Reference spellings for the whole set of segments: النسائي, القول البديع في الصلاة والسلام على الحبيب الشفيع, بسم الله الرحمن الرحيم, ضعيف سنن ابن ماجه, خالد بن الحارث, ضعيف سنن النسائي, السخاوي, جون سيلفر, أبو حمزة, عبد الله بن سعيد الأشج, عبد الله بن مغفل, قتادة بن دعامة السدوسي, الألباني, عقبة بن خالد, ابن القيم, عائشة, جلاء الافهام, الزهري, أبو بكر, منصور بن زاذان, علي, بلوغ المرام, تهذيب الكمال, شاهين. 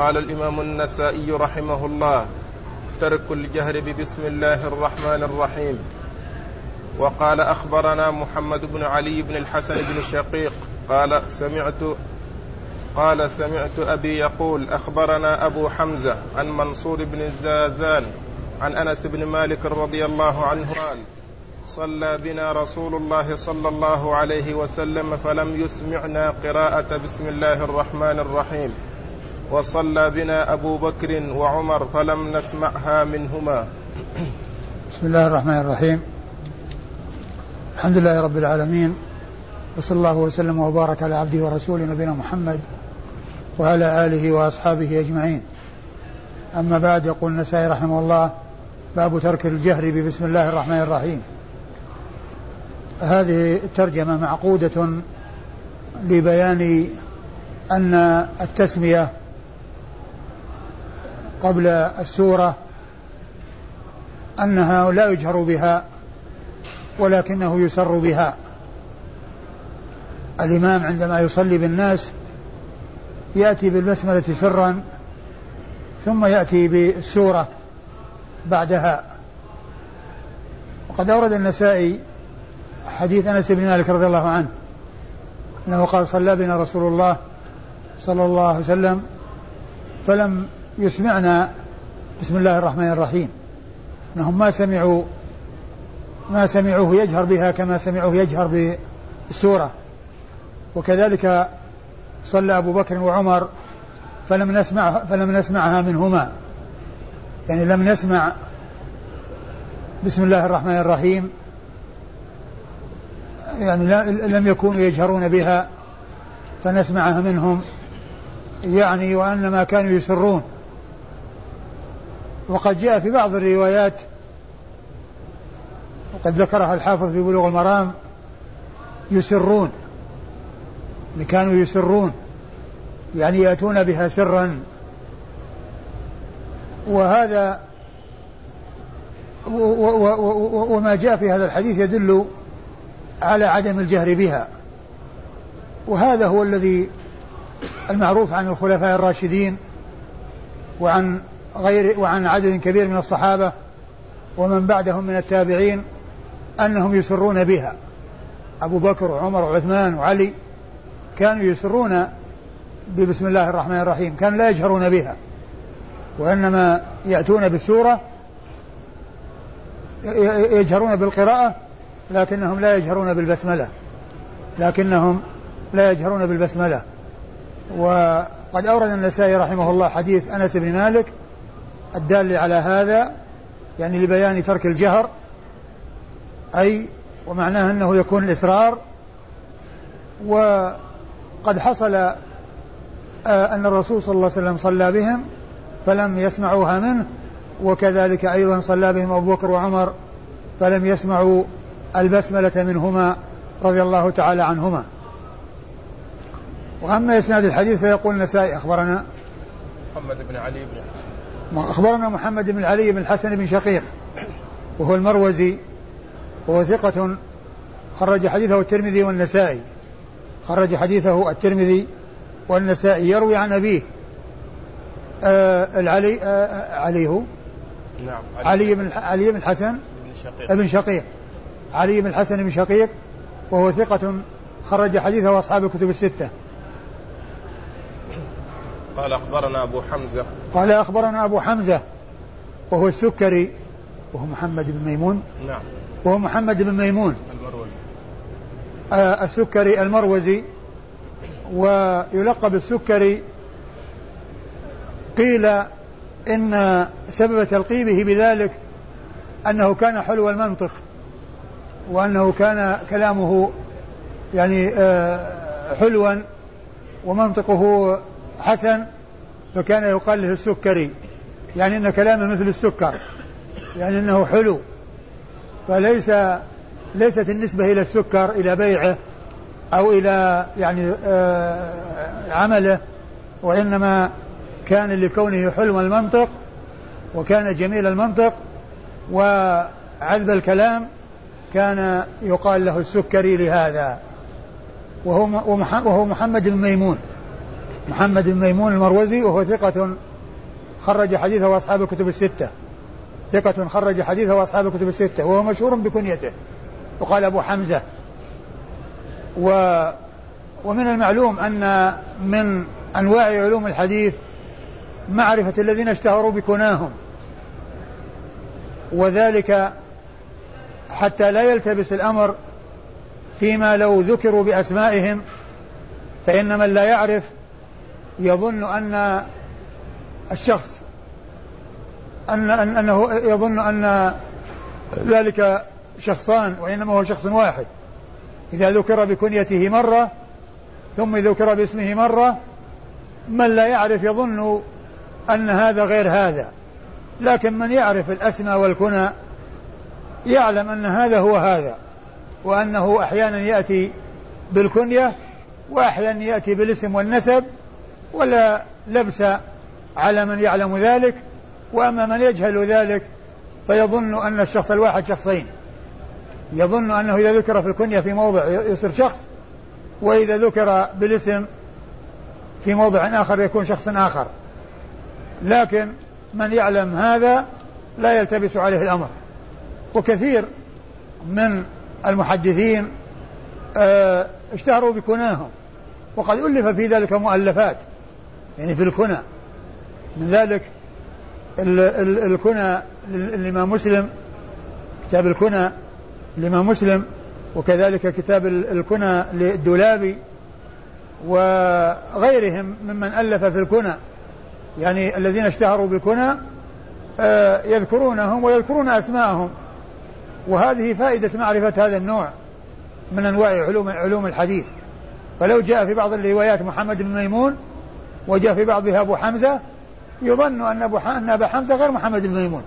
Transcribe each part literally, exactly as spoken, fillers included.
قال الإمام النسائي رحمه الله: ترك الجهر ببسم الله الرحمن الرحيم. وقال أخبرنا محمد بن علي بن الحسن بن شقيق قال سمعت قال سمعت أبي يقول: أخبرنا أبو حمزة عن منصور بن زاذان عن أنس بن مالك رضي الله عنه قال: صلى بنا رسول الله صلى الله عليه وسلم فلم يسمعنا قراءة بسم الله الرحمن الرحيم، وصلى بنا أبو بكر وعمر فلم نسمعها منهما. بسم الله الرحمن الرحيم، الحمد لله رب العالمين، وصلى الله وسلم وبارك على عبده ورسوله نبينا محمد وعلى آله وأصحابه أجمعين. أما بعد، يقول النسائي رحمه الله: باب ترك الجهر ببسم الله الرحمن الرحيم. هذه الترجمة معقودة لبيان أن التسمية قبل السورة أنها لا يجهر بها ولكنه يسر بها. الإمام عندما يصلي بالناس يأتي بالبسملة سرا ثم يأتي بالسورة بعدها. وقد أورد النسائي حديث أنس بن مالك رضي الله عنه أنه قال: صلى بنا رسول الله صلى الله عليه وسلم فلم يسمعنا بسم الله الرحمن الرحيم، أنهم ما سمعوا ما سمعوه يجهر بها كما سمعوه يجهر بالسورة. وكذلك صلى أبو بكر وعمر فلم نسمع فلم نسمعها منهما، يعني لم نسمع بسم الله الرحمن الرحيم، يعني لم يكونوا يجهرون بها فنسمعها منهم، يعني وأنما كانوا يسرون. وقد جاء في بعض الروايات وقد ذكرها الحافظ في بلوغ المرام يسرون، كانوا يسرون يعني يأتون بها سرا. وهذا وما جاء في هذا الحديث يدل على عدم الجهر بها، وهذا هو الذي المعروف عن الخلفاء الراشدين وعن غير وعن عدد كبير من الصحابة ومن بعدهم من التابعين أنهم يسرون بها. أبو بكر وعمر وعثمان وعلي كانوا يسرون ببسم الله الرحمن الرحيم، كانوا لا يجهرون بها وإنما يأتون بالسورة، يجهرون بالقراءة لكنهم لا يجهرون بالبسملة لكنهم لا يجهرون بالبسملة. وقد أورد النسائي رحمه الله حديث أنس بن مالك الدال على هذا، يعني لبيان ترك الجهر، أي ومعناه أنه يكون الإصرار. وقد حصل أن الرسول صلى الله عليه وسلم صلى بهم فلم يسمعوها منه، وكذلك أيضا صلى بهم أبو بكر وعمر فلم يسمعوا البسملة منهما رضي الله تعالى عنهما. وأما إسناد الحديث فيقول النسائي: أخبرنا محمد بن علي بن الحسن أخبرنا محمد بن علي بن الحسن بن شقيق، وهو المروزي، وهو ثقة خرج حديثه الترمذي والنسائي خرج حديثه الترمذي والنسائي يروي عن أبيه آه العلي آه علي هو نعم علي بن علي بن الحسن بن شقيق علي بن الحسن بن شقيق، وهو ثقة خرج حديثه أصحاب الكتب الستة. قال أخبرنا أبو حمزة قال أخبرنا أبو حمزة وهو السكري، وهو محمد بن ميمون نعم وهو محمد بن ميمون المروزي آه السكري المروزي، ويلقب السكري. قيل إن سبب تلقيبه بذلك أنه كان حلو المنطق، وأنه كان كلامه يعني حلوا ومنطقه حسن، فكان يقال له السكري، يعني أن كلامه مثل السكر، يعني أنه حلو. فليس ليست النسبة إلى السكر إلى بيعه أو إلى يعني عمله، وإنما كان لكونه حلو المنطق وكان جميل المنطق وعذب الكلام كان يقال له السكري لهذا، وهو وهو محمد بن ميمون. محمد بن ميمون المروزي وهو ثقة خرج حديثه وأصحاب الكتب الستة ثقة خرج حديثه وأصحاب الكتب الستة وهو مشهور بكنيته وقال أبو حمزة. و ومن المعلوم أن من أنواع علوم الحديث معرفة الذين اشتهروا بكناهم، وذلك حتى لا يلتبس الأمر فيما لو ذكروا بأسمائهم، فإن من لا يعرف يظن أن الشخص أن أنه يظن أن ذلك شخصان وإنما هو شخص واحد. إذا ذكر بكنيته مرة ثم ذكر باسمه مرة من لا يعرف يظن أن هذا غير هذا، لكن من يعرف الأسماء والكنى يعلم أن هذا هو هذا، وأنه أحيانا يأتي بالكنية وأحيانا يأتي بالاسم والنسب، ولا لبس على من يعلم ذلك. وأما من يجهل ذلك فيظن أن الشخص الواحد شخصين، يظن أنه إذا ذكر في الكنية في موضع يصير شخص، وإذا ذكر بالاسم في موضع آخر يكون شخص آخر. لكن من يعلم هذا لا يلتبس عليه الأمر. وكثير من المحدثين اشتهروا بكناهم، وقد ألف في ذلك مؤلفات يعني في الكنى، من ذلك الكنى للإمام مسلم، كتاب الكنى للإمام مسلم، وكذلك كتاب الكنى للدولابي وغيرهم ممن ألف في الكنى. يعني الذين اشتهروا بالكنى يذكرونهم ويذكرون أسماءهم، وهذه فائدة معرفة هذا النوع من أنواع علوم الحديث. فلو جاء في بعض الروايات محمد بن ميمون وجاء في بعضها أبو حمزة يظن أن أبو حمزة غير محمد بن ميمون،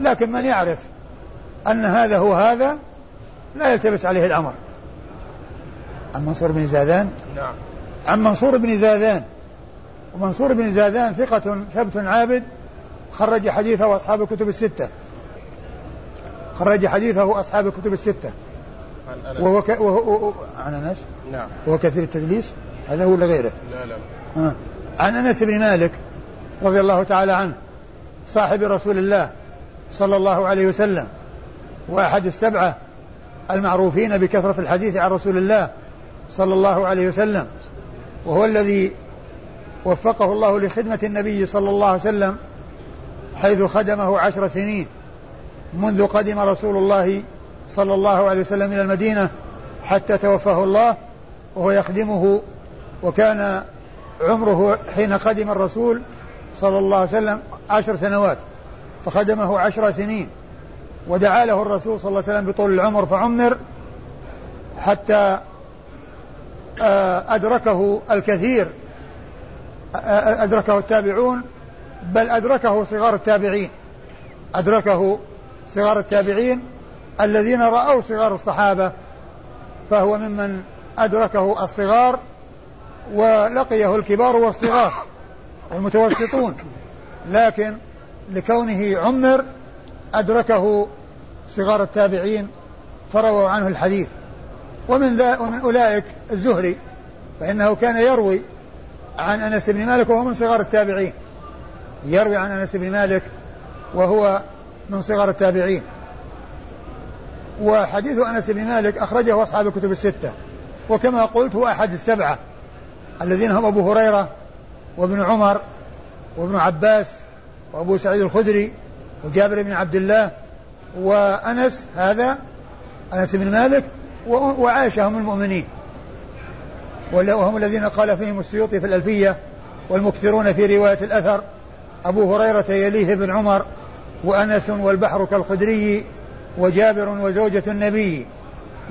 لكن من يعرف أن هذا هو هذا لا يلتبس عليه الأمر. عن منصور بن زاذان نعم. عن منصور بن زاذان، ومنصور بن زاذان ثقة ثبت عابد خرج حديثه وأصحاب الكتب الستة خرج حديثه أصحاب الكتب الستة عن أنس وهو ك... وهو... عن أنس نعم وهو كثير التدليس، هذا هو ولا غيره؟ لا لا آه. عن أنس بن مالك رضي الله تعالى عنه صاحب رسول الله صلى الله عليه وسلم، وأحد السبعة المعروفين بكثرة الحديث عن رسول الله صلى الله عليه وسلم، وهو الذي وفقه الله لخدمة النبي صلى الله عليه وسلم حيث خدمه عشر سنين منذ قدم رسول الله صلى الله عليه وسلم إلى المدينة حتى توفاه الله وهو يخدمه. وكان عمره حين قدم الرسول صلى الله عليه وسلم عشر سنوات، فخدمه عشر سنين، ودعا له الرسول صلى الله عليه وسلم بطول العمر فعمر حتى أدركه الكثير، أدركه التابعون، بل أدركه صغار التابعين أدركه صغار التابعين الذين رأوا صغار الصحابة، فهو ممن أدركه الصغار ولقيه الكبار والصغار والمتوسطون، لكن لكونه عمر أدركه صغار التابعين فرووا عنه الحديث. ومن, ومن أولئك الزهري، فإنه كان يروي عن أنس بن مالك وهو من صغار التابعين، يروي عن أنس بن مالك وهو من صغار التابعين. وحديث أنس بن مالك أخرجه أصحاب الكتب الستة، وكما قلت هو أحد السبعة الذين هم أبو هريرة وابن عمر وابن عباس وأبو سعيد الخدري وجابر بن عبد الله وأنس، هذا أنس بن مالك، وعائشة هم المؤمنين، وهم الذين قال فيهم السيوطي في الألفية والمكثرون في رواية الأثر أبو هريرة يليه بن عمر وأنس والبحر كالخدري وجابر وزوجة النبي.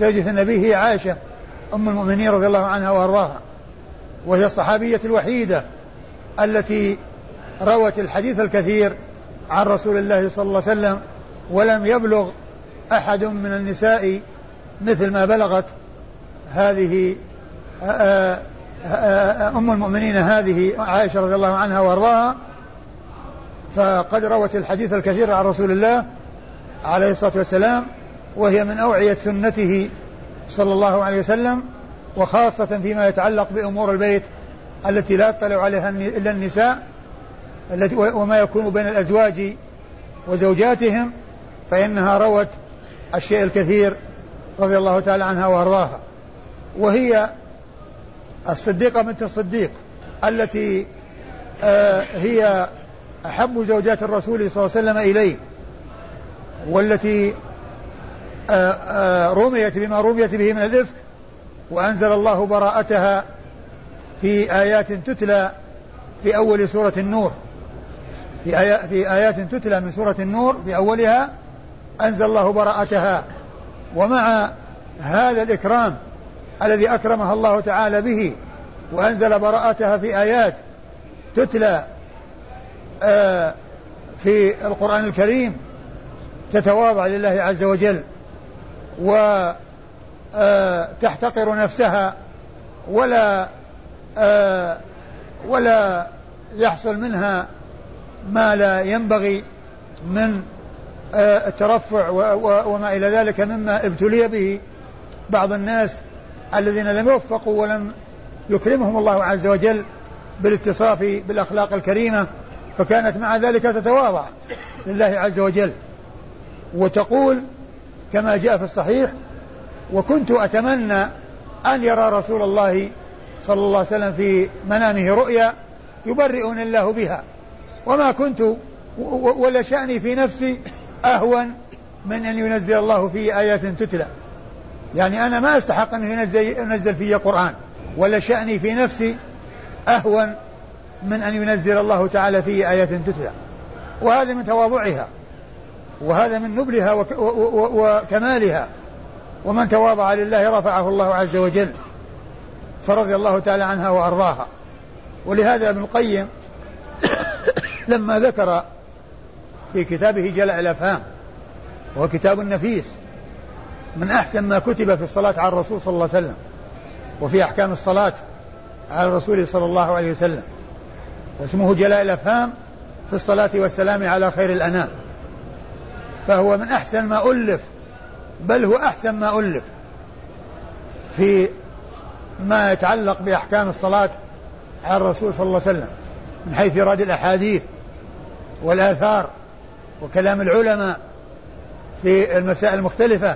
زوجة النبي هي عائشة أم المؤمنين رضي الله عنها وأرضاها، وهي الصحابية الوحيدة التي روت الحديث الكثير عن رسول الله صلى الله عليه وسلم، ولم يبلغ أحد من النساء مثل ما بلغت هذه أم المؤمنين هذه عائشة رضي الله عنها وارضاها، فقد روت الحديث الكثير عن رسول الله عليه الصلاة والسلام، وهي من أوعية سنته صلى الله عليه وسلم، وخاصة فيما يتعلق بأمور البيت التي لا يطلع عليها إلا النساء التي وما يكون بين الأزواج وزوجاتهم، فإنها روت الشيء الكثير رضي الله تعالى عنها وأرضاها، وهي الصديقة بنت الصديق التي هي أحب زوجات الرسول صلى الله عليه وسلم إليه، والتي رميت بما رميت به من الإفك، وأنزل الله براءتها في آيات تتلى في أول سورة النور، في آيات, في آيات تتلى من سورة النور في أولها أنزل الله براءتها. ومع هذا الإكرام الذي أكرمها الله تعالى به وأنزل براءتها في آيات تتلى آه في القرآن الكريم، تتواضع لله عز وجل وتحتقر نفسها، ولا آه ولا يحصل منها ما لا ينبغي من آه الترفع وما إلى ذلك مما ابتلي به بعض الناس الذين لم يوفقوا ولم يكرمهم الله عز وجل بالاتصاف بالأخلاق الكريمة، فكانت مع ذلك تتواضع لله عز وجل وتقول كما جاء في الصحيح: وكنت أتمنى أن يرى رسول الله صلى الله عليه وسلم في منامه رؤيا يبرئني الله بها، وما كنت ولا شأني في نفسي أهون من أن ينزل الله في آيات تتلى، يعني أنا ما أستحق أن ينزل في قرآن، ولا شأني في نفسي أهون من أن ينزل الله تعالى في آيات تتلى. وهذا من تواضعها، وهذا من نبلها وكمالها، ومن تواضع لله رفعه الله عز وجل، فرضي الله تعالى عنها وأرضاها. ولهذا ابن القيم لما ذكر في كتابه جلاء الافهام، وهو كتاب نفيس من أحسن ما كتب في الصلاة على الرسول صلى الله عليه وسلم وفي أحكام الصلاة على الرسول صلى الله عليه وسلم، واسمه جلاء الافهام في الصلاة والسلام على خير الأنام، فهو من أحسن ما ألف، بل هو أحسن ما ألف في ما يتعلق بأحكام الصلاة على الرسول صلى الله عليه وسلم من حيث إيراد الأحاديث والآثار وكلام العلماء في المسائل المختلفة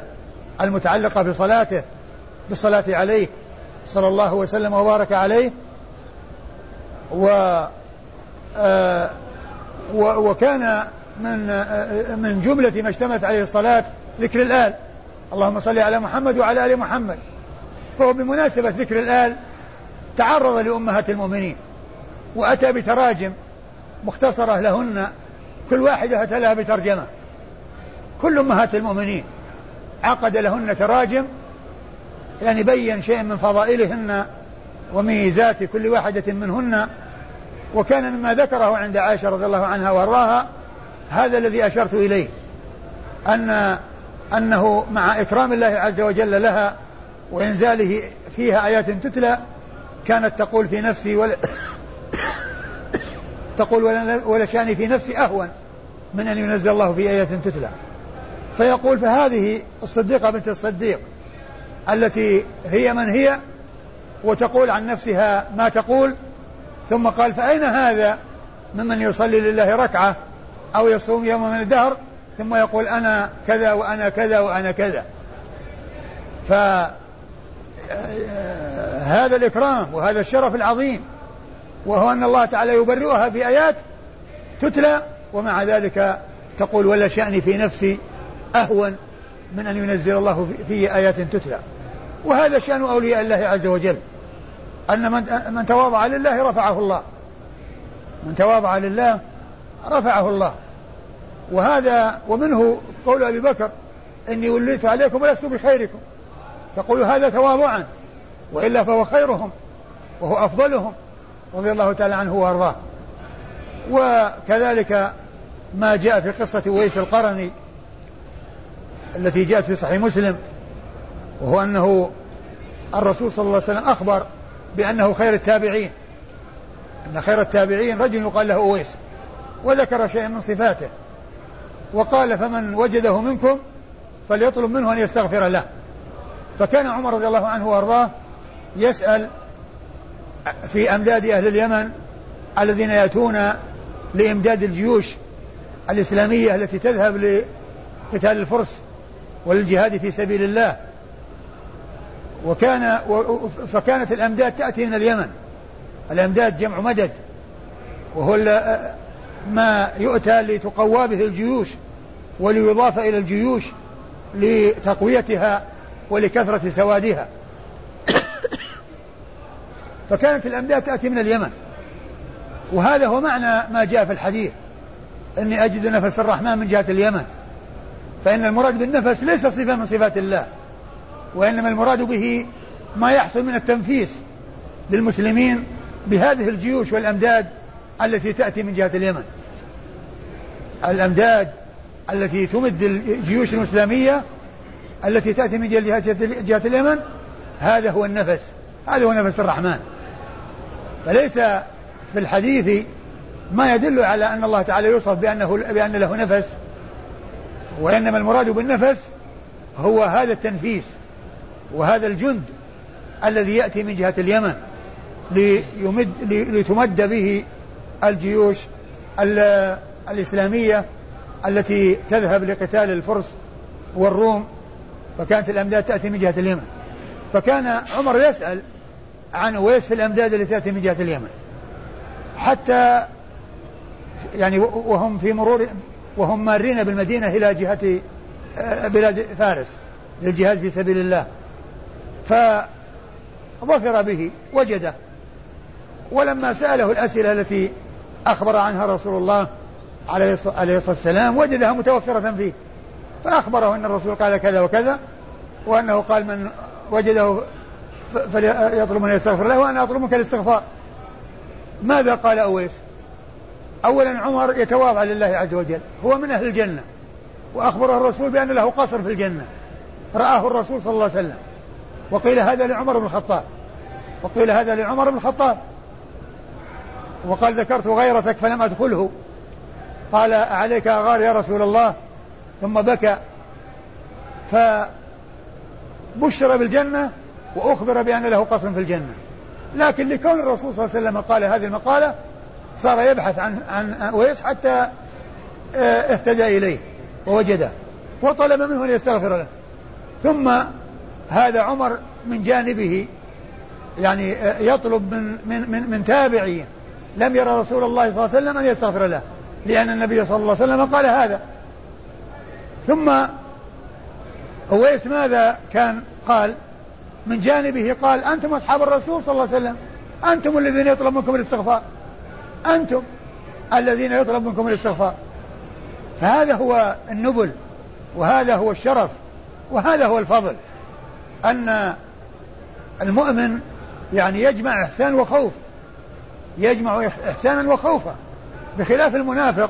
المتعلقة بصلاته بالصلاة عليه صلى الله وسلم وبارك عليه. و وكان من من جملة ما اشتملت عليه الصلاة ذكر الآل، اللهم صل على محمد وعلى آل محمد، فهو بمناسبة ذكر الآل تعرض لأمهات المؤمنين وأتى بتراجم مختصرة لهن، كل واحدة أتى لها بترجمة، كل أمهات المؤمنين عقد لهن تراجم، يعني بين شيء من فضائلهن وميزات كل واحدة منهن. وكان مما ذكره عند عائشة رضي الله عنها وارضاها هذا الذي أشرت إليه، أن أنه مع إكرام الله عز وجل لها وإنزاله فيها آيات تتلى، كانت تقول في نفسي ولا تقول ولا شأني في نفسي أهون من أن ينزل الله في آيات تتلى. فيقول فهذه الصديقة بنت الصديق التي هي من هي وتقول عن نفسها ما تقول. ثم قال: فأين هذا ممن يصلي لله ركعة أو يصوم يوم من الدهر ثم يقول أنا كذا وأنا كذا وأنا كذا؟ فهذا الإكرام وهذا الشرف العظيم، وهو أن الله تعالى يبرئها بآيات تتلى، ومع ذلك تقول ولا شأني في نفسي أهون من أن ينزل الله فيه آيات تتلى. وهذا شأن أولياء الله عز وجل، أن من تواضع لله رفعه الله، من تواضع لله رفعه الله. وهذا ومنه قول أبي بكر: إني وليت عليكم ولست بخيركم، تقول هذا تواضعا، وإلا فهو خيرهم وهو أفضلهم رضي الله تعالى عنه وارضاه. وكذلك ما جاء في قصة أويس القرني التي جاءت في صحيح مسلم، وهو أنه الرسول صلى الله عليه وسلم أخبر بأنه خير التابعين، أن خير التابعين رجل يقال له أويس، وذكر شيئا من صفاته، وقال: فمن وجده منكم فليطلب منه أن يستغفر له. فكان عمر رضي الله عنه وارضاه يسأل في أمداد أهل اليمن الذين يأتون لإمداد الجيوش الإسلامية التي تذهب لقتال الفرس والجهاد في سبيل الله. وكان فكانت الأمداد تأتي من اليمن. الأمداد جمع مدد، وهو ما يؤتى لتقوى به الجيوش وليضاف إلى الجيوش لتقويتها ولكثرة سوادها. فكانت الأمداد تأتي من اليمن، وهذا هو معنى ما جاء في الحديث: إني أجد نفس الرحمن من جهة اليمن. فإن المراد بالنفس ليس صفة من صفات الله، وإنما المراد به ما يحصل من التنفيس للمسلمين بهذه الجيوش والأمداد التي تأتي من جهة اليمن. الأمداد التي تمد الجيوش الإسلامية التي تأتي من جهة اليمن، هذا هو النفس، هذا هو نفس الرحمن. فليس في الحديث ما يدل على أن الله تعالى يوصف بأنه بأن له نفس، وإنما المراد بالنفس هو هذا التنفيس وهذا الجند الذي يأتي من جهة اليمن ليمد لتمد به الجيوش الإسلامية التي تذهب لقتال الفرس والروم. فكانت الأمداد تأتي من جهة اليمن. فكان عمر يسأل عن أويس في الأمداد التي تأتي من جهة اليمن، حتى يعني وهم في مرور وهم مارين بالمدينة إلى جهة بلاد فارس للجهاد في سبيل الله، فظفر به وجده. ولما سأله الأسئلة التي أخبر عنها رسول الله عليه الصلاة والسلام وجدها متوفرة فيه، فأخبره أن الرسول قال كذا وكذا، وأنه قال من وجده فليطلب من يستغفر له وأنا أطلب منك الاستغفار. ماذا قال أويس؟ أولا عمر يتواضع لله عز وجل، هو من أهل الجنة، وأخبره الرسول بأن له قصر في الجنة رآه الرسول صلى الله عليه وسلم، وقيل هذا لعمر بن الخطاب وقيل هذا لعمر بن الخطاب وقال ذكرت غيرتك فلم أدخله، قال عليك أغار يا رسول الله، ثم بكى. فبشر بالجنة وأخبر بأن له قصر في الجنة. لكن لكون الرسول صلى الله عليه وسلم قال هذه المقالة صار يبحث عن عن أويس حتى اهتدى إليه ووجده وطلب منه أن يستغفر له. ثم هذا عمر من جانبه يعني يطلب من من من, من تابعيه لم يرى رسول الله صلى الله عليه وسلم أن يستغفر له، لأن النبي صلى الله عليه وسلم قال هذا. ثم أويس ماذا كان قال؟ من جانبه قال أنتم أصحاب الرسول صلى الله عليه وسلم، أنتم الذين يطلب منكم الاستغفار، أنتم الذين يطلب منكم الاستغفار. فهذا هو النبل، وهذا هو الشرف، وهذا هو الفضل، أن المؤمن يعني يجمع إحسان وخوف، يجمع إحسانا وخوفا، بخلاف المنافق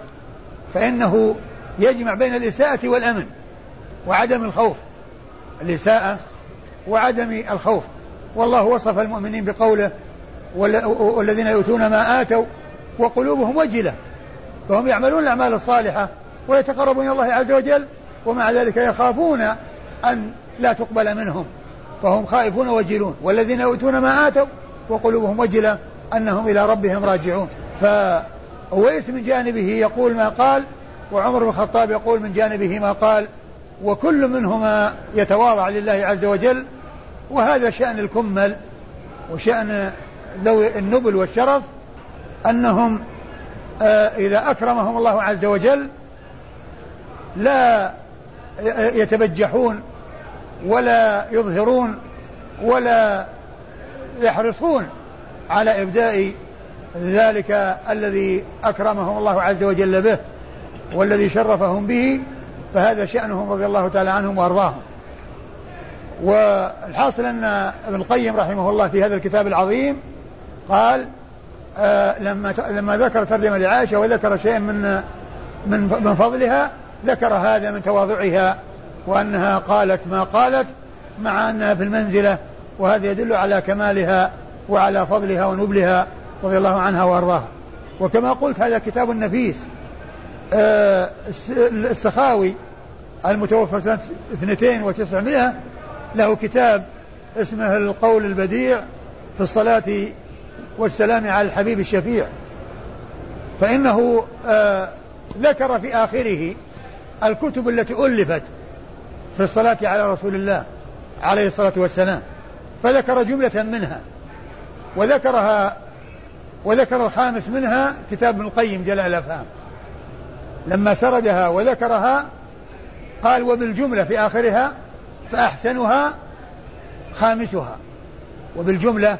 فإنه يجمع بين الإساءة والأمن وعدم الخوف، الإساءة وعدم الخوف. والله وصف المؤمنين بقوله والذين يؤتون ما آتوا وقلوبهم وجلة، فهم يعملون الأعمال الصالحة ويتقربون إلى الله عز وجل، ومع ذلك يخافون أن لا تقبل منهم فهم خائفون وجلون، والذين يؤتون ما آتوا وقلوبهم وجلة أنهم إلى ربهم راجعون. فأويس من جانبه يقول ما قال، وعمر بن الخطاب يقول من جانبه ما قال، وكل منهما يتواضع لله عز وجل. وهذا شأن الكمل وشأن ذوي النبل والشرف، أنهم إذا أكرمهم الله عز وجل لا يتبجحون ولا يظهرون ولا يحرصون على إبداء ذلك الذي أكرمهم الله عز وجل به والذي شرفهم به، فهذا شأنهم رضي الله تعالى عنهم وأرضاهم. والحاصل أن ابن القيم رحمه الله في هذا الكتاب العظيم قال آه لما لما ذكر ترجمة لعائشة وذكر شيئا من من من فضلها، ذكر هذا من تواضعها وأنها قالت ما قالت مع أنها في المنزلة، وهذا يدل على كمالها وعلى فضلها ونبلها رضي الله عنها وأرضاها. وكما قلت هذا كتاب النفيس. آه السخاوي المتوفى سنة اثنتين وتسعمائة له كتاب اسمه القول البديع في الصلاة والسلام على الحبيب الشفيع، فإنه آه ذكر في آخره الكتب التي ألفت في الصلاة على رسول الله عليه الصلاة والسلام، فذكر جملة منها وذكرها وذكر الخامس منها كتاب ابن القيم جلاء الافهام، لما سردها وذكرها قال وبالجملة في آخرها فأحسنها خامسها، وبالجملة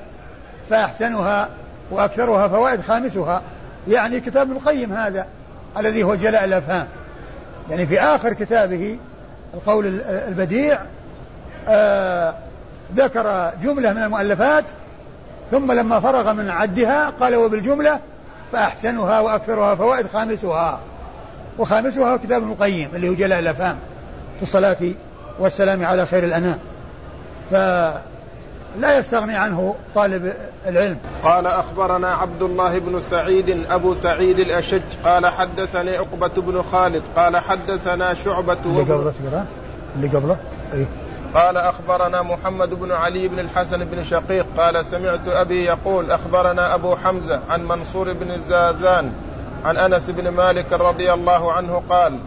فأحسنها وأكثرها فوائد خامسها، يعني كتاب ابن القيم هذا الذي هو جلاء الافهام، يعني في آخر كتابه القول البديع آه ذكر جملة من المؤلفات، ثم لما فرغ من عدها قال وبالجملة فأحسنها وأكثرها فوائد خامسها، وخامسها كتاب ابن القيم اللي هو جلاء الافهام في الصلاة والسلام على خير الأنام، فلا يستغني عنه طالب العلم. قال أخبرنا عبد الله بن سعيد أبو سعيد الأشج قال حدثني عقبة بن خالد قال حدثنا شعبة اللي قبله اللي قبله أيه قال أخبرنا محمد بن علي بن الحسن بن شقيق قال سمعت أبي يقول أخبرنا أبو حمزة عن منصور بن زاذان عن أنس بن مالك رضي الله عنه قال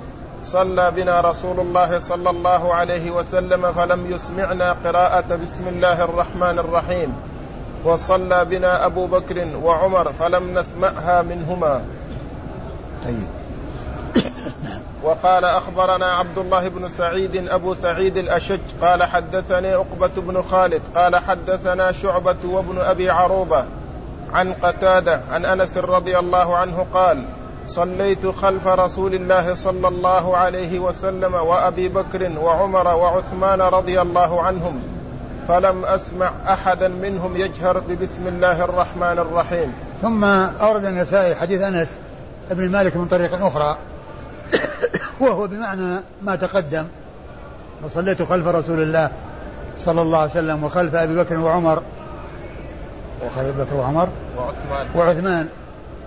صلى بنا رسول الله صلى الله عليه وسلم فلم يسمعنا قراءة بسم الله الرحمن الرحيم، وصلى بنا أبو بكر وعمر فلم نسمعها منهما. طيب. وقال أخبرنا عبد الله بن سعيد أبو سعيد الأشج قال حدثني عقبة بن خالد قال حدثنا شعبة وابن أبي عروبة عن قتادة عن أنس رضي الله عنه قال صليت خلف رسول الله صلى الله عليه وسلم وأبي بكر وعمر وعثمان رضي الله عنهم فلم أسمع أحدا منهم يجهر ببسم الله الرحمن الرحيم. ثم أورد النسائي حديث أنس بن مالك من طريق أخرى وهو بمعنى ما تقدم، وصليت خلف رسول الله صلى الله عليه وسلم وخلف أبي بكر وعمر وخلف أبي بكر وعمر وعثمان, وعثمان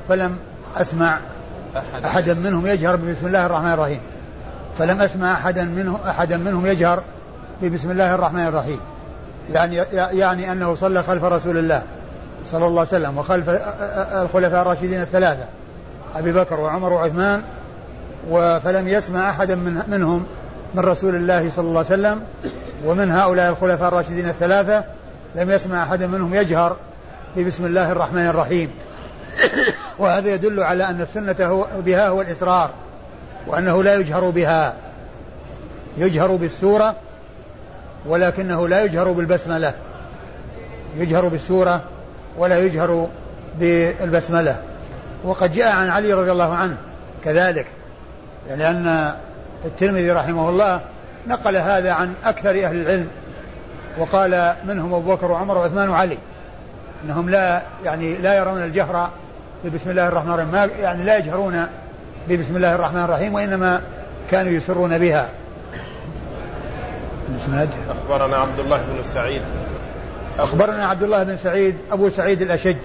فلم أسمع أحد أحدا منهم يجهر ببسم الله الرحمن الرحيم، فلم أسمع أحدا منهم أحدا منهم يجهر ببسم الله الرحمن الرحيم، يعني يعني أنه صلى خلف رسول الله صلى الله عليه وسلم وخلف الخلفاء الراشدين الثلاثة أبي بكر وعمر وعثمان، وفلم يسمع أحدا من منهم من رسول الله صلى الله عليه وسلم ومن هؤلاء الخلفاء الراشدين الثلاثة لم يسمع أحدا منهم يجهر ببسم الله الرحمن الرحيم. وهذا يدل على أن السنة بها هو الإصرار، وأنه لا يجهر بها، يجهر بالسورة ولكنه لا يجهر بالبسملة، يجهر بالسورة ولا يجهر بالبسملة. وقد جاء عن علي رضي الله عنه كذلك، لأن الترمذي رحمه الله نقل هذا عن أكثر أهل العلم، وقال منهم أبو بكر وعمر وعثمان وعلي أنهم لا يعني لا يرون الجهر ببسم الله الرحمن الرحيم، يعني لا يجهرون ببسم الله الرحمن الرحيم، وإنما كانوا يسرون بها. أخبرنا عبد الله بن سعيد أخبرنا عبد الله بن سعيد أبو سعيد الأشج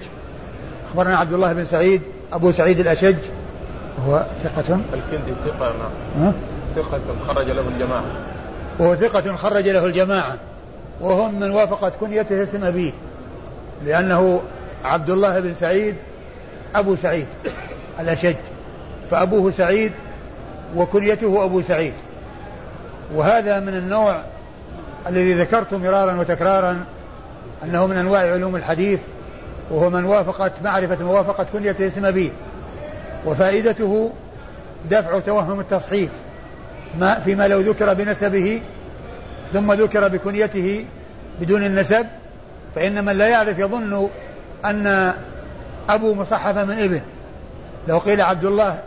أخبرنا عبد الله بن سعيد أبو سعيد الأشج هو ثقة الكندي ثقة نعم ثقة خرج له الجماعة وهو ثقة خرج له الجماعة وهم من وافقت كنيته اسم أبيه، لأنه عبد الله بن سعيد أبو سعيد الأشج، فأبوه سعيد وكنيته أبو سعيد. وهذا من النوع الذي ذكرته مرارا وتكرارا أنه من أنواع علوم الحديث، وهو من وافقت معرفة موافقة كنيته اسم أبيه، وفائدته دفع توهم التصحيف ما فيما لو ذكر بنسبه ثم ذكر بكنيته بدون النسب، فإن من لا يعرف يظن أن أبو مصحف من ابن، لو قيل عبد الله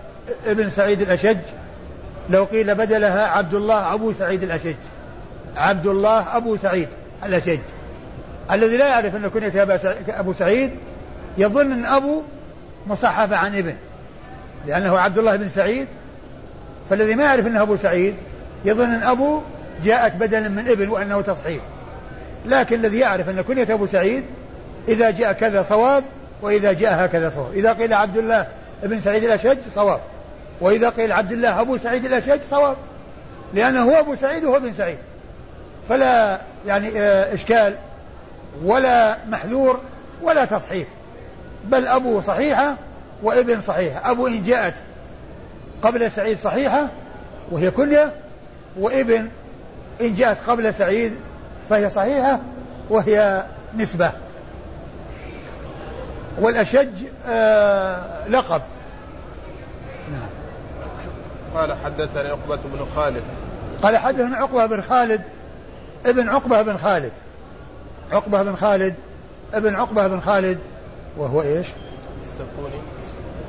ابن سعيد الأشج لو قيل بدلها عبد الله أبو سعيد الأشج، عبد الله أبو سعيد الأشج. الذي لا يعرف أن كنيته أبو سعيد يظن أن أبو مصحف عن ابن لأنه عبد الله بن سعيد، فالذي ما يعرف أنه أبو سعيد يظن أن أبو جاءت بدلا من ابن وأنه تصحيح، لكن الذي يعرف أن كنية أبو سعيد إذا جاء كذا صواب وإذا جاء هكذا صواب، إذا قيل عبد الله بن سعيد الأشج صواب، وإذا قيل عبد الله أبو سعيد الأشج صواب، لأنه هو أبو سعيد وهو بن سعيد، فلا يعني إشكال ولا محذور ولا تصحيح، بل أبو صحيحة وابن صحيحة. أبو إن جاءت قبل سعيد صحيحة وهي كنية، وابن إن جاءت قبل سعيد فهي صحيحة وهي نسبة. والأشج آه لقب. نعم. قال حدثنا عقبة بن خالد. قال حدثنا عقبة بن خالد ابن عقبة بن خالد عقبة بن خالد ابن عقبة بن خالد وهو إيش؟ السكوني.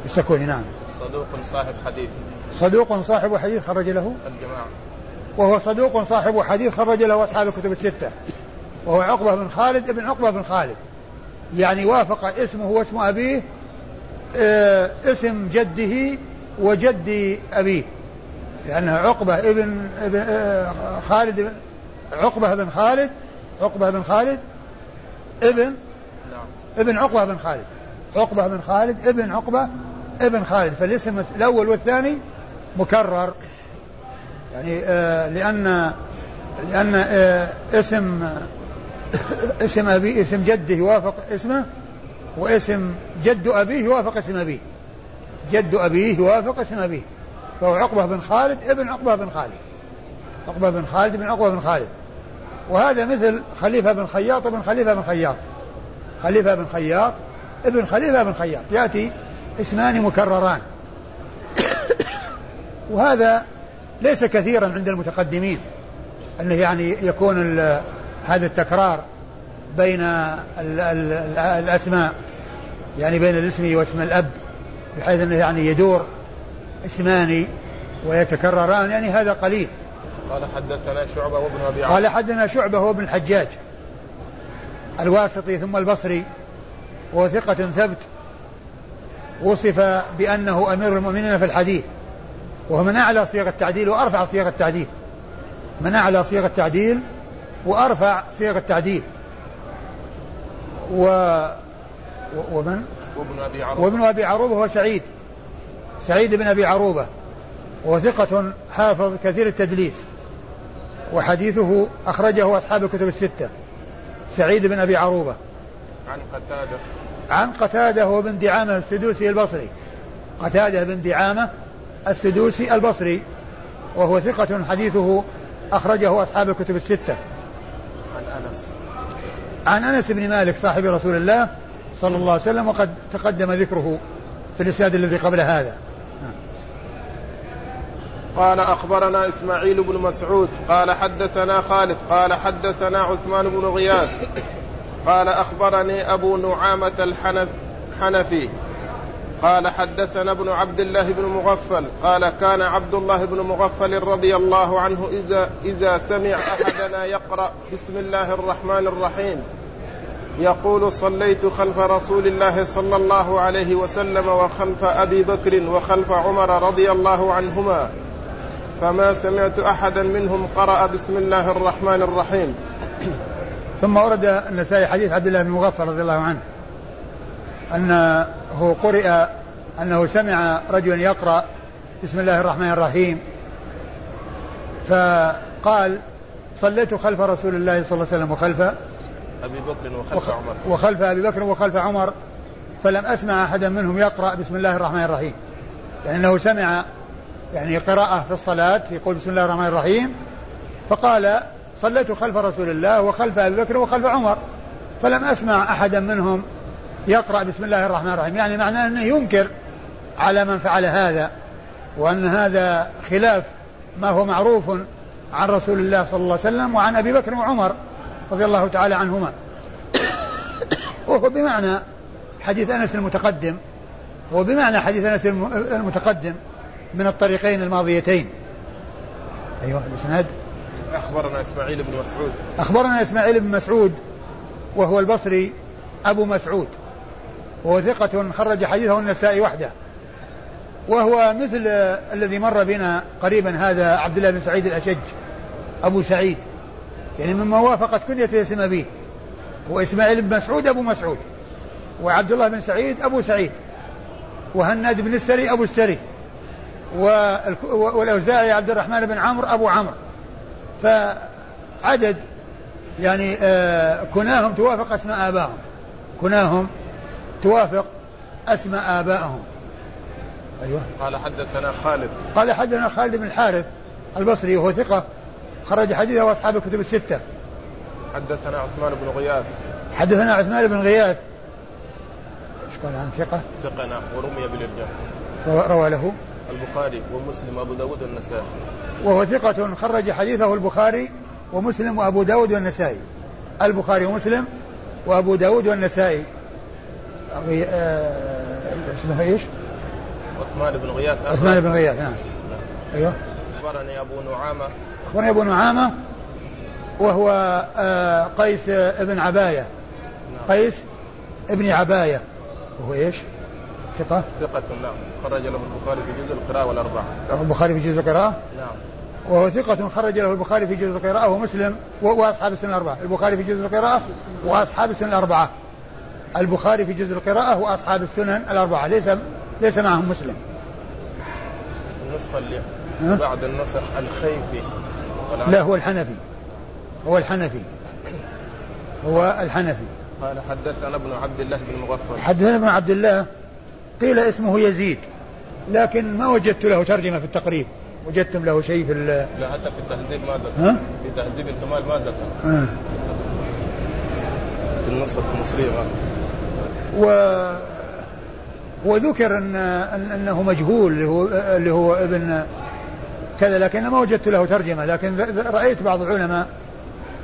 السكوني نعم. صدوق صاحب حديث. صدوق صاحب حديث خرج له الجماعة. وهو صدوق صاحب حديث خرج له أصحاب الكتب الستة. وهو عقبة بن خالد ابن عقبة بن خالد، يعني وافق اسمه واسم أبيه اه اسم جده وجد أبيه، لأنه عقبة ابن, ابن اه خالد عقبة بن خالد عقبة بن خالد ابن ابن عقبة بن خالد عقبة بن خالد ابن عقبة ابن خالد. فالاسم الأول والثاني مكرر، يعني اه لأن لأن اه اسم اسم أبي اسم جده يوافق اسمه، واسم جد أبيه يوافق اسم أبيه جد أبيه يوافق اسم أبيه فهو عقبة بن خالد ابن عقبة بن خالد عقبة بن خالد بن عقبة بن خالد. وهذا مثل خليفة بن خياط ابن خليفة بن خياط خليفة بن خياط ابن خليفة بن خياط يأتي اسمان مكرران. وهذا ليس كثيرا عند المتقدمين، أنه يعني يكون هذا التكرار بين ال ال الأسماء، يعني بين الاسم واسم الأب، بحيث أنه يعني يدور اسمان ويتكرران، يعني هذا قليل. قال حدثنا شعبة وابن أبي عاصم. قال حدثنا شعبة وابن الحجاج الواسطي ثم البصري، وثقة ثبت، وصف بأنه أمير المؤمنين في الحديث، وهو من أعلى صيغ التعديل وأرفع صيغ التعديل من أعلى صيغ التعديل وأرفع صيغ التعديل و... ومن؟ وابن أبي عروبة وابن أبي عروبة هو سعيد سعيد بن أبي عروبة، وثقة حافظ كثير التدليس، وحديثه أخرجه أصحاب الكتب الستة. سعيد بن أبي عروبة عن قتادة عن قتادة هو بن دعامة السدوسي البصري قتادة بن دعامة السدوسي البصري وهو ثقة، حديثه أخرجه أصحاب الكتب الستة. عن أنس عن أنس بن مالك صاحب رسول الله صلى الله عليه وسلم، وقد تقدم ذكره في الإسناد الذي قبل هذا. قال أخبرنا إسماعيل بن مسعود قال حدثنا خالد قال حدثنا عثمان بن غياث قال أخبرني أبو نعامة الحنفي قال حدثنا ابن عبد الله بن مغفل قال كان عبد الله بن مغفل رضي الله عنه إذا, إذا سمع أحدنا يقرأ بسم الله الرحمن الرحيم يقول صليت خلف رسول الله صلى الله عليه وسلم وخلف أبي بكر وخلف عمر رضي الله عنهما فما سمعت أحدا منهم قرأ بسم الله الرحمن الرحيم. ثم ورد النسائي حديث عبد الله بن مغفل رضي الله عنه أنه قرأ أنه سمع رجلا يقرأ بسم الله الرحمن الرحيم فقال صليت خلف رسول الله صلى الله عليه وسلم وخلف أبي بكر وخلف عمر وخلف أبي بكر وخلف عمر فلم أسمع أحدا منهم يقرأ بسم الله الرحمن الرحيم، لأنه سمع يعني قراءة في الصلاة يقول بسم الله الرحمن الرحيم فقال صليت خلف رسول الله وخلف أبي بكر وخلف عمر فلم أسمع أحدا منهم يقرأ بسم الله الرحمن الرحيم، يعني معناه أنه ينكر على من فعل هذا، وأن هذا خلاف ما هو معروف عن رسول الله صلى الله عليه وسلم وعن أبي بكر وعمر رضي الله تعالى عنهما. وهو بمعنى حديث أنس المتقدم هو بمعنى حديث أنس المتقدم من الطريقين الماضيتين. أيوه الإسناد. أخبرنا إسماعيل بن مسعود أخبرنا إسماعيل بن مسعود وهو البصري أبو مسعود، وهو ثقة خرج حديثه النسائي وحده، وهو مثل الذي مر بنا قريبا هذا عبد الله بن سعيد الأشج أبو سعيد، يعني مما وافقت كنيته اسم أبيه. وإسماعيل بن مسعود أبو مسعود، وعبد الله بن سعيد أبو سعيد، وهناد بن السري أبو السري، والأوزاعي عبد الرحمن بن عمرو أبو عمرو. فعدد يعني كناهم توافق أسماء آبائهم كناهم توافق أسمى آبائهم. أيوة. قال حدثنا خالد قال حدثنا خالد بن الحارث البصري وهو ثقة خرج حديثه وأصحاب الكتب الستة. حدثنا عثمان بن غياث حدثنا عثمان بن غياث إيش قال عن ثقة ثقة ورمي بالإرجاء روى له البخاري ومسلم وأبو داود والنسائي وهو ثقة خرج حديثه البخاري ومسلم وأبو داود والنسائي البخاري ومسلم وأبو داود والنسائي اسمه إيش عثمان بن غياث عثمان بن غياث نعم أيوه. أخبرني أبو نعامة أخبرني أبو نعامة وهو قيس بن عبايه قيس ابن عبايه وهو ايش ثقة ثقة نعم خرج له البخاري في جزء القراءة والأربعة البخاري في جزء القراءة نعم وهو ثقة خرج له البخاري في جزء القراءة ومسلم وأصحاب السنن الأربعة البخاري في جزء القراءة وأصحاب السنن الأربعة البخاري في جزء القراءة وأصحاب السنن الأربعة ليس ليس معهم مسلم. النسخة اللي بعد النسخ الخيفي لا هو الحنفي هو الحنفي هو الحنفي. قال حدثنا ابن عبد الله بن مغفل حدثنا ابن عبد الله قيل اسمه يزيد لكن ما وجدت له ترجمة في التقريب. وجدتم له شيء في ال لا حتى في التهذيب ما ذكر في تهذيب الكمال ما ذكر في النسخة المصرية ما و... وذكر أن... أن... أنه مجهول اللي هو... اللي هو ابن كذا لكن ما وجدت له ترجمة لكن رأيت بعض العلماء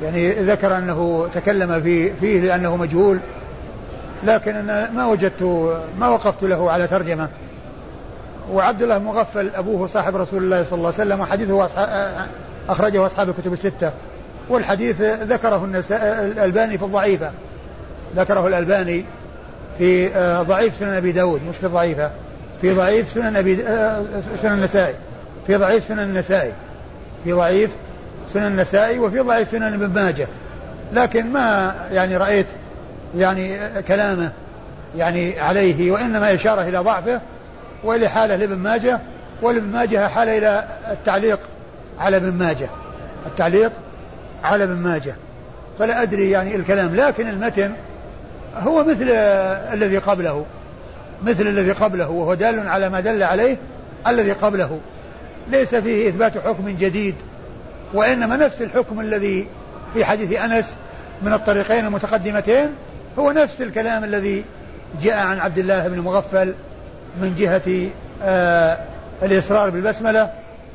يعني ذكر أنه تكلم في فيه لأنه مجهول لكن أنا ما وجدت ما وقفت له على ترجمة. وعبد الله مغفل أبوه صاحب رسول الله صلى الله عليه وسلم وحديثه أخرجه أصحاب الكتب الستة والحديث ذكره الألباني في الضعيفة ذكره الألباني في ضعيف سنن أبي داود مش في الضعيفة في ضعيف سنن أبي سنن النسائي في ضعيف سنن النسائي في ضعيف سنن النسائي وفي ضعيف سنن ابن ماجه لكن ما يعني رأيت يعني كلامه يعني عليه وإنما إشارة إلى ضعفه وإلى حاله لابن ماجه والابن ماجه حاله إلى التعليق على ابن ماجه التعليق على ابن ماجه فلا أدري يعني الكلام لكن المتن هو مثل الذي قبله مثل الذي قبله وهو دال على ما دل عليه الذي قبله ليس فيه إثبات حكم جديد وإنما نفس الحكم الذي في حديث أنس من الطريقين المتقدمتين هو نفس الكلام الذي جاء عن عبد الله بن مغفل من جهة آه الإصرار بالبسملة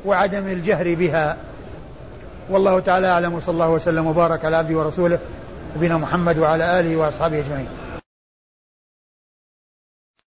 وعدم الجهر بها. والله تعالى أعلم وصلى الله وسلم وبارك على عبده ورسوله نبينا محمد وعلى آله وأصحابه أجمعين.